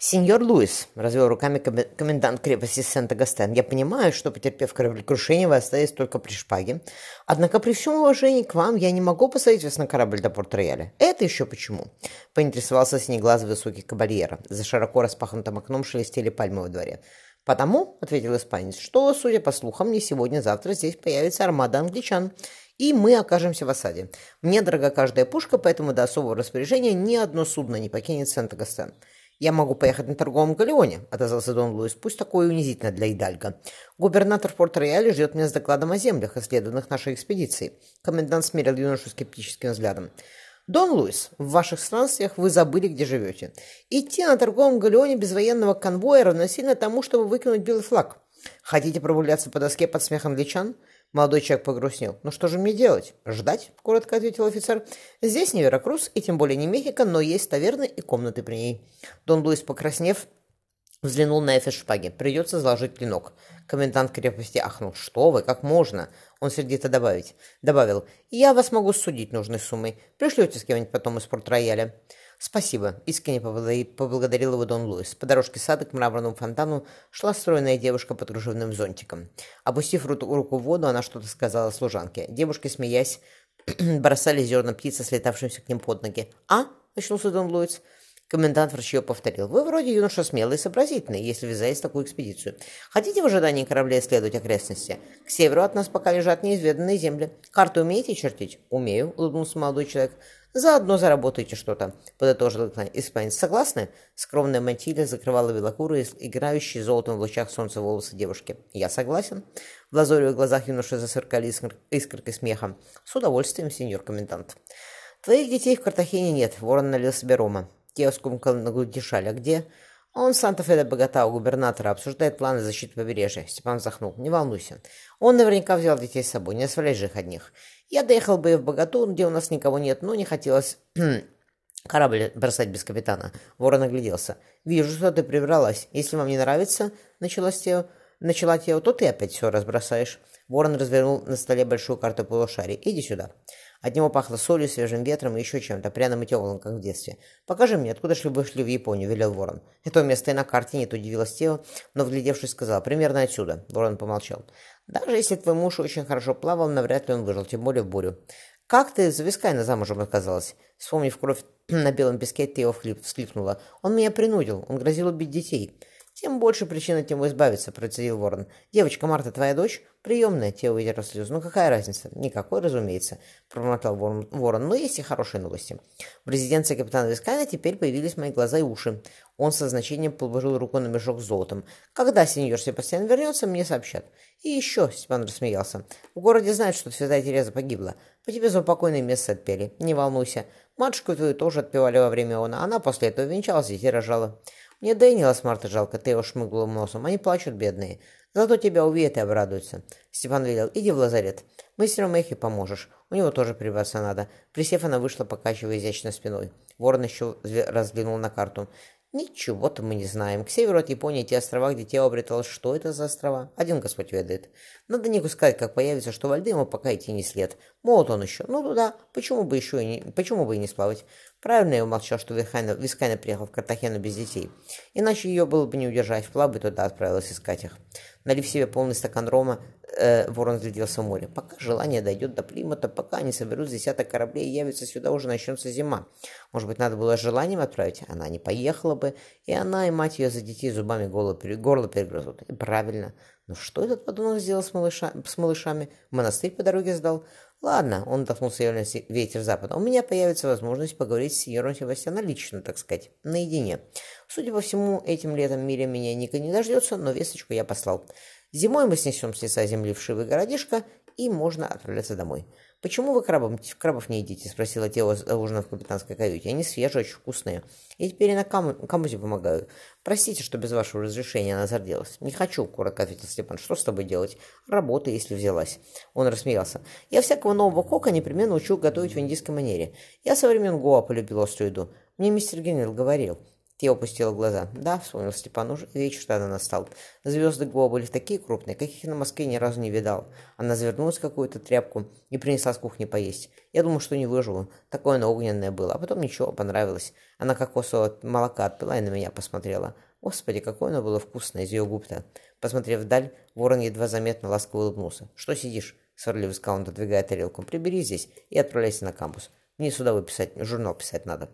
«Сеньор Луис», — развел руками комендант крепости Сент-Огастин, — «я понимаю, что, потерпев кораблекрушение, вы остались только при шпаге. Однако при всем уважении к вам я не могу посадить вас на корабль до Порт-Рояля». «Это еще почему?» — поинтересовался синеглазый высокий кабальеро. За широко распахнутым окном шелестели пальмы во дворе. «Потому», — ответил испанец, — «что, судя по слухам, не сегодня-завтра здесь появится армада англичан, и мы окажемся в осаде. Мне дорога каждая пушка, поэтому до особого распоряжения ни одно судно не покинет Сент-Огастин». «Я могу поехать на торговом галеоне», — отозвался Дон Луис, — «пусть такое унизительно для Идальго. Губернатор Порт-Рояля ждет меня с докладом о землях, исследованных нашей экспедицией». Комендант смерил юношу скептическим взглядом. «Дон Луис, в ваших странствиях вы забыли, где живете. Идти на торговом галеоне без военного конвоя равносильно тому, чтобы выкинуть белый флаг. Хотите прогуляться по доске под смех англичан?» Молодой человек погрустнел. «Ну что же мне делать? Ждать?» — коротко ответил офицер. «Здесь не Веракрус и тем более не Мехико, но есть таверны и комнаты при ней». Дон Луис, покраснев, взглянул на эфес шпаги. «Придется заложить клинок». Комендант крепости ахнул. «Что вы, как можно?» Он сердито добавил. «Я вас могу судить нужной суммой. Пришлете с кем-нибудь потом из Порт-Рояля». «Спасибо», — искренне поблагодарил его Дон Луис. По дорожке сада к мраморному фонтану шла стройная девушка под кружевным зонтиком. Опустив руку в воду, она что-то сказала служанке. Девушки, смеясь, бросали зерна птицы, слетавшимся к ним под ноги. «А?» — очнулся Дон Луис. Комендант врачьё повторил. «Вы вроде юноша смелый и сообразительный, если ввязались в такую экспедицию. Хотите в ожидании корабля исследовать окрестности? К северу от нас пока лежат неизведанные земли. Карту умеете чертить?» «Умею», — улыбнулся молодой человек. «Заодно заработаете что-то», — подытожил испанец. «Согласны?» Скромная мантилья закрывала белокурые, играющие золотом в лучах солнца волосы девушки. «Я согласен». В лазоревых глазах юноши засверкали искоркой смеха. «С удовольствием, сеньор комендант». «Твоих детей в Картахене нет», — ворон налил себе рома. Те скомкал на груди шаль. «А где?» «Он в Санта-Фе-де-Богота у губернатора, обсуждает планы защиты побережья». Степан вздохнул. «Не волнуйся. Он наверняка взял детей с собой, не оставляй же их одних. Я доехал бы и в Богату, где у нас никого нет, но не хотелось корабль бросать без капитана». Ворон огляделся. «Вижу, что ты прибралась. Если вам не нравится, начала Тео, то ты опять все разбросаешь». Ворон развернул на столе большую карту полушария. «Иди сюда». От него пахло солью, свежим ветром и еще чем-то, пряным и теплым, как в детстве. «Покажи мне, откуда же вы шли в Японию», — велел ворон. «Это место и на карте нет», — удивилась Тео, но, вглядевшись, сказала: «Примерно отсюда». Ворон помолчал. «Даже если твой муж очень хорошо плавал, навряд ли он выжил, тем более в бурю». «Как ты за Вискайна замужем оказалась?» Вспомнив кровь на белом песке, Тео всхлипнула. «Он меня принудил, он грозил убить детей». «Тем больше причин от него избавиться», — процедил ворон. «Девочка Марта твоя дочь?» «Приемная», — Тео вытерла слезу. «Ну какая разница?» «Никакой, разумеется», — промотал ворон. «Но есть и хорошие новости. В резиденции капитана Вискайна теперь появились мои глаза и уши». Он со значением положил руку на мешок с золотом. «Когда сеньор Себастьян вернется, мне сообщат». «И еще», — Степан рассмеялся, — «в городе знают, что святая Тереза погибла. По тебе заупокойное место отпели. Не волнуйся. Матушку твою тоже отпевали во время она. Она после этого венчалась, детей рожала». «Мне Дэниела с Марты жалко», — Тео шмыгнул носом. «Они плачут, бедные. Зато тебя увидят и обрадуются». Степан велел: «Иди в лазарет. Мастеру Мехи поможешь. У него тоже прибраться надо». Присев, она вышла, покачивая изящно спиной. Ворон еще разглянул на карту. «Ничего-то мы не знаем. К северу от Японии те острова, где Тео обреталось. Что это за острова? Один Господь ведает. Надо Нику сказать, как появится, что во льды ему пока идти не след. Молод он еще. Ну туда. Почему бы и не сплавать?» Правильно я умолчал, что Вискайна приехал в Картахену без детей. Иначе ее было бы не удержать. Вплавь бы туда отправилась искать их. Налив себе полный стакан рома, ворон взгляделся в море. «Пока желание дойдет до Плимута, пока они соберут десяток кораблей и явятся сюда, уже начнется зима. Может быть, надо было с желанием отправить? Она не поехала бы, и она, и мать ее за детей зубами горло перегрызут. И правильно. Ну что этот подонок сделал с малышами? Монастырь по дороге сдал? Ладно», — он вдохнул северный ветер запада, — «у меня появится возможность поговорить с сеньором Себастьяном лично, так сказать, наедине. Судя по всему, этим летом мире меня Ника не дождется, но весточку я послал. Зимой мы снесем с лица земли вшивый городишко, и можно отправляться домой». «Почему вы крабов не едите?» — спросила Тео за ужином в капитанской каюте. «Они свежие, очень вкусные. Я теперь и на камузе помогаю. Простите, что без вашего разрешения», — она зарделась. «Не хочу», — коротко ответил Степан. «Что с тобой делать? Работа, если взялась». Он рассмеялся. «Я всякого нового кока непременно учу готовить в индийской манере. Я со времен Гоа полюбил острую еду. Мне мистер Генрилл говорил». Те опустила глаза. Да, вспомнил Степан, уже вечер тогда настал. Звезды Гоа были такие крупные, каких я на Москве ни разу не видал. Она завернулась в какую-то тряпку и принесла с кухни поесть. Я думал, что не выживу. Такое оно огненное было. А потом ничего, понравилось. Она кокосового молока отпила и на меня посмотрела. Господи, какое оно было вкусное из ее губ-то. Посмотрев вдаль, ворон едва заметно ласково улыбнулся. «Что сидишь?» — сварливый скаун, отодвигая тарелку. «Прибери здесь и отправляйся на кампус. Мне сюда писать, журнал писать надо».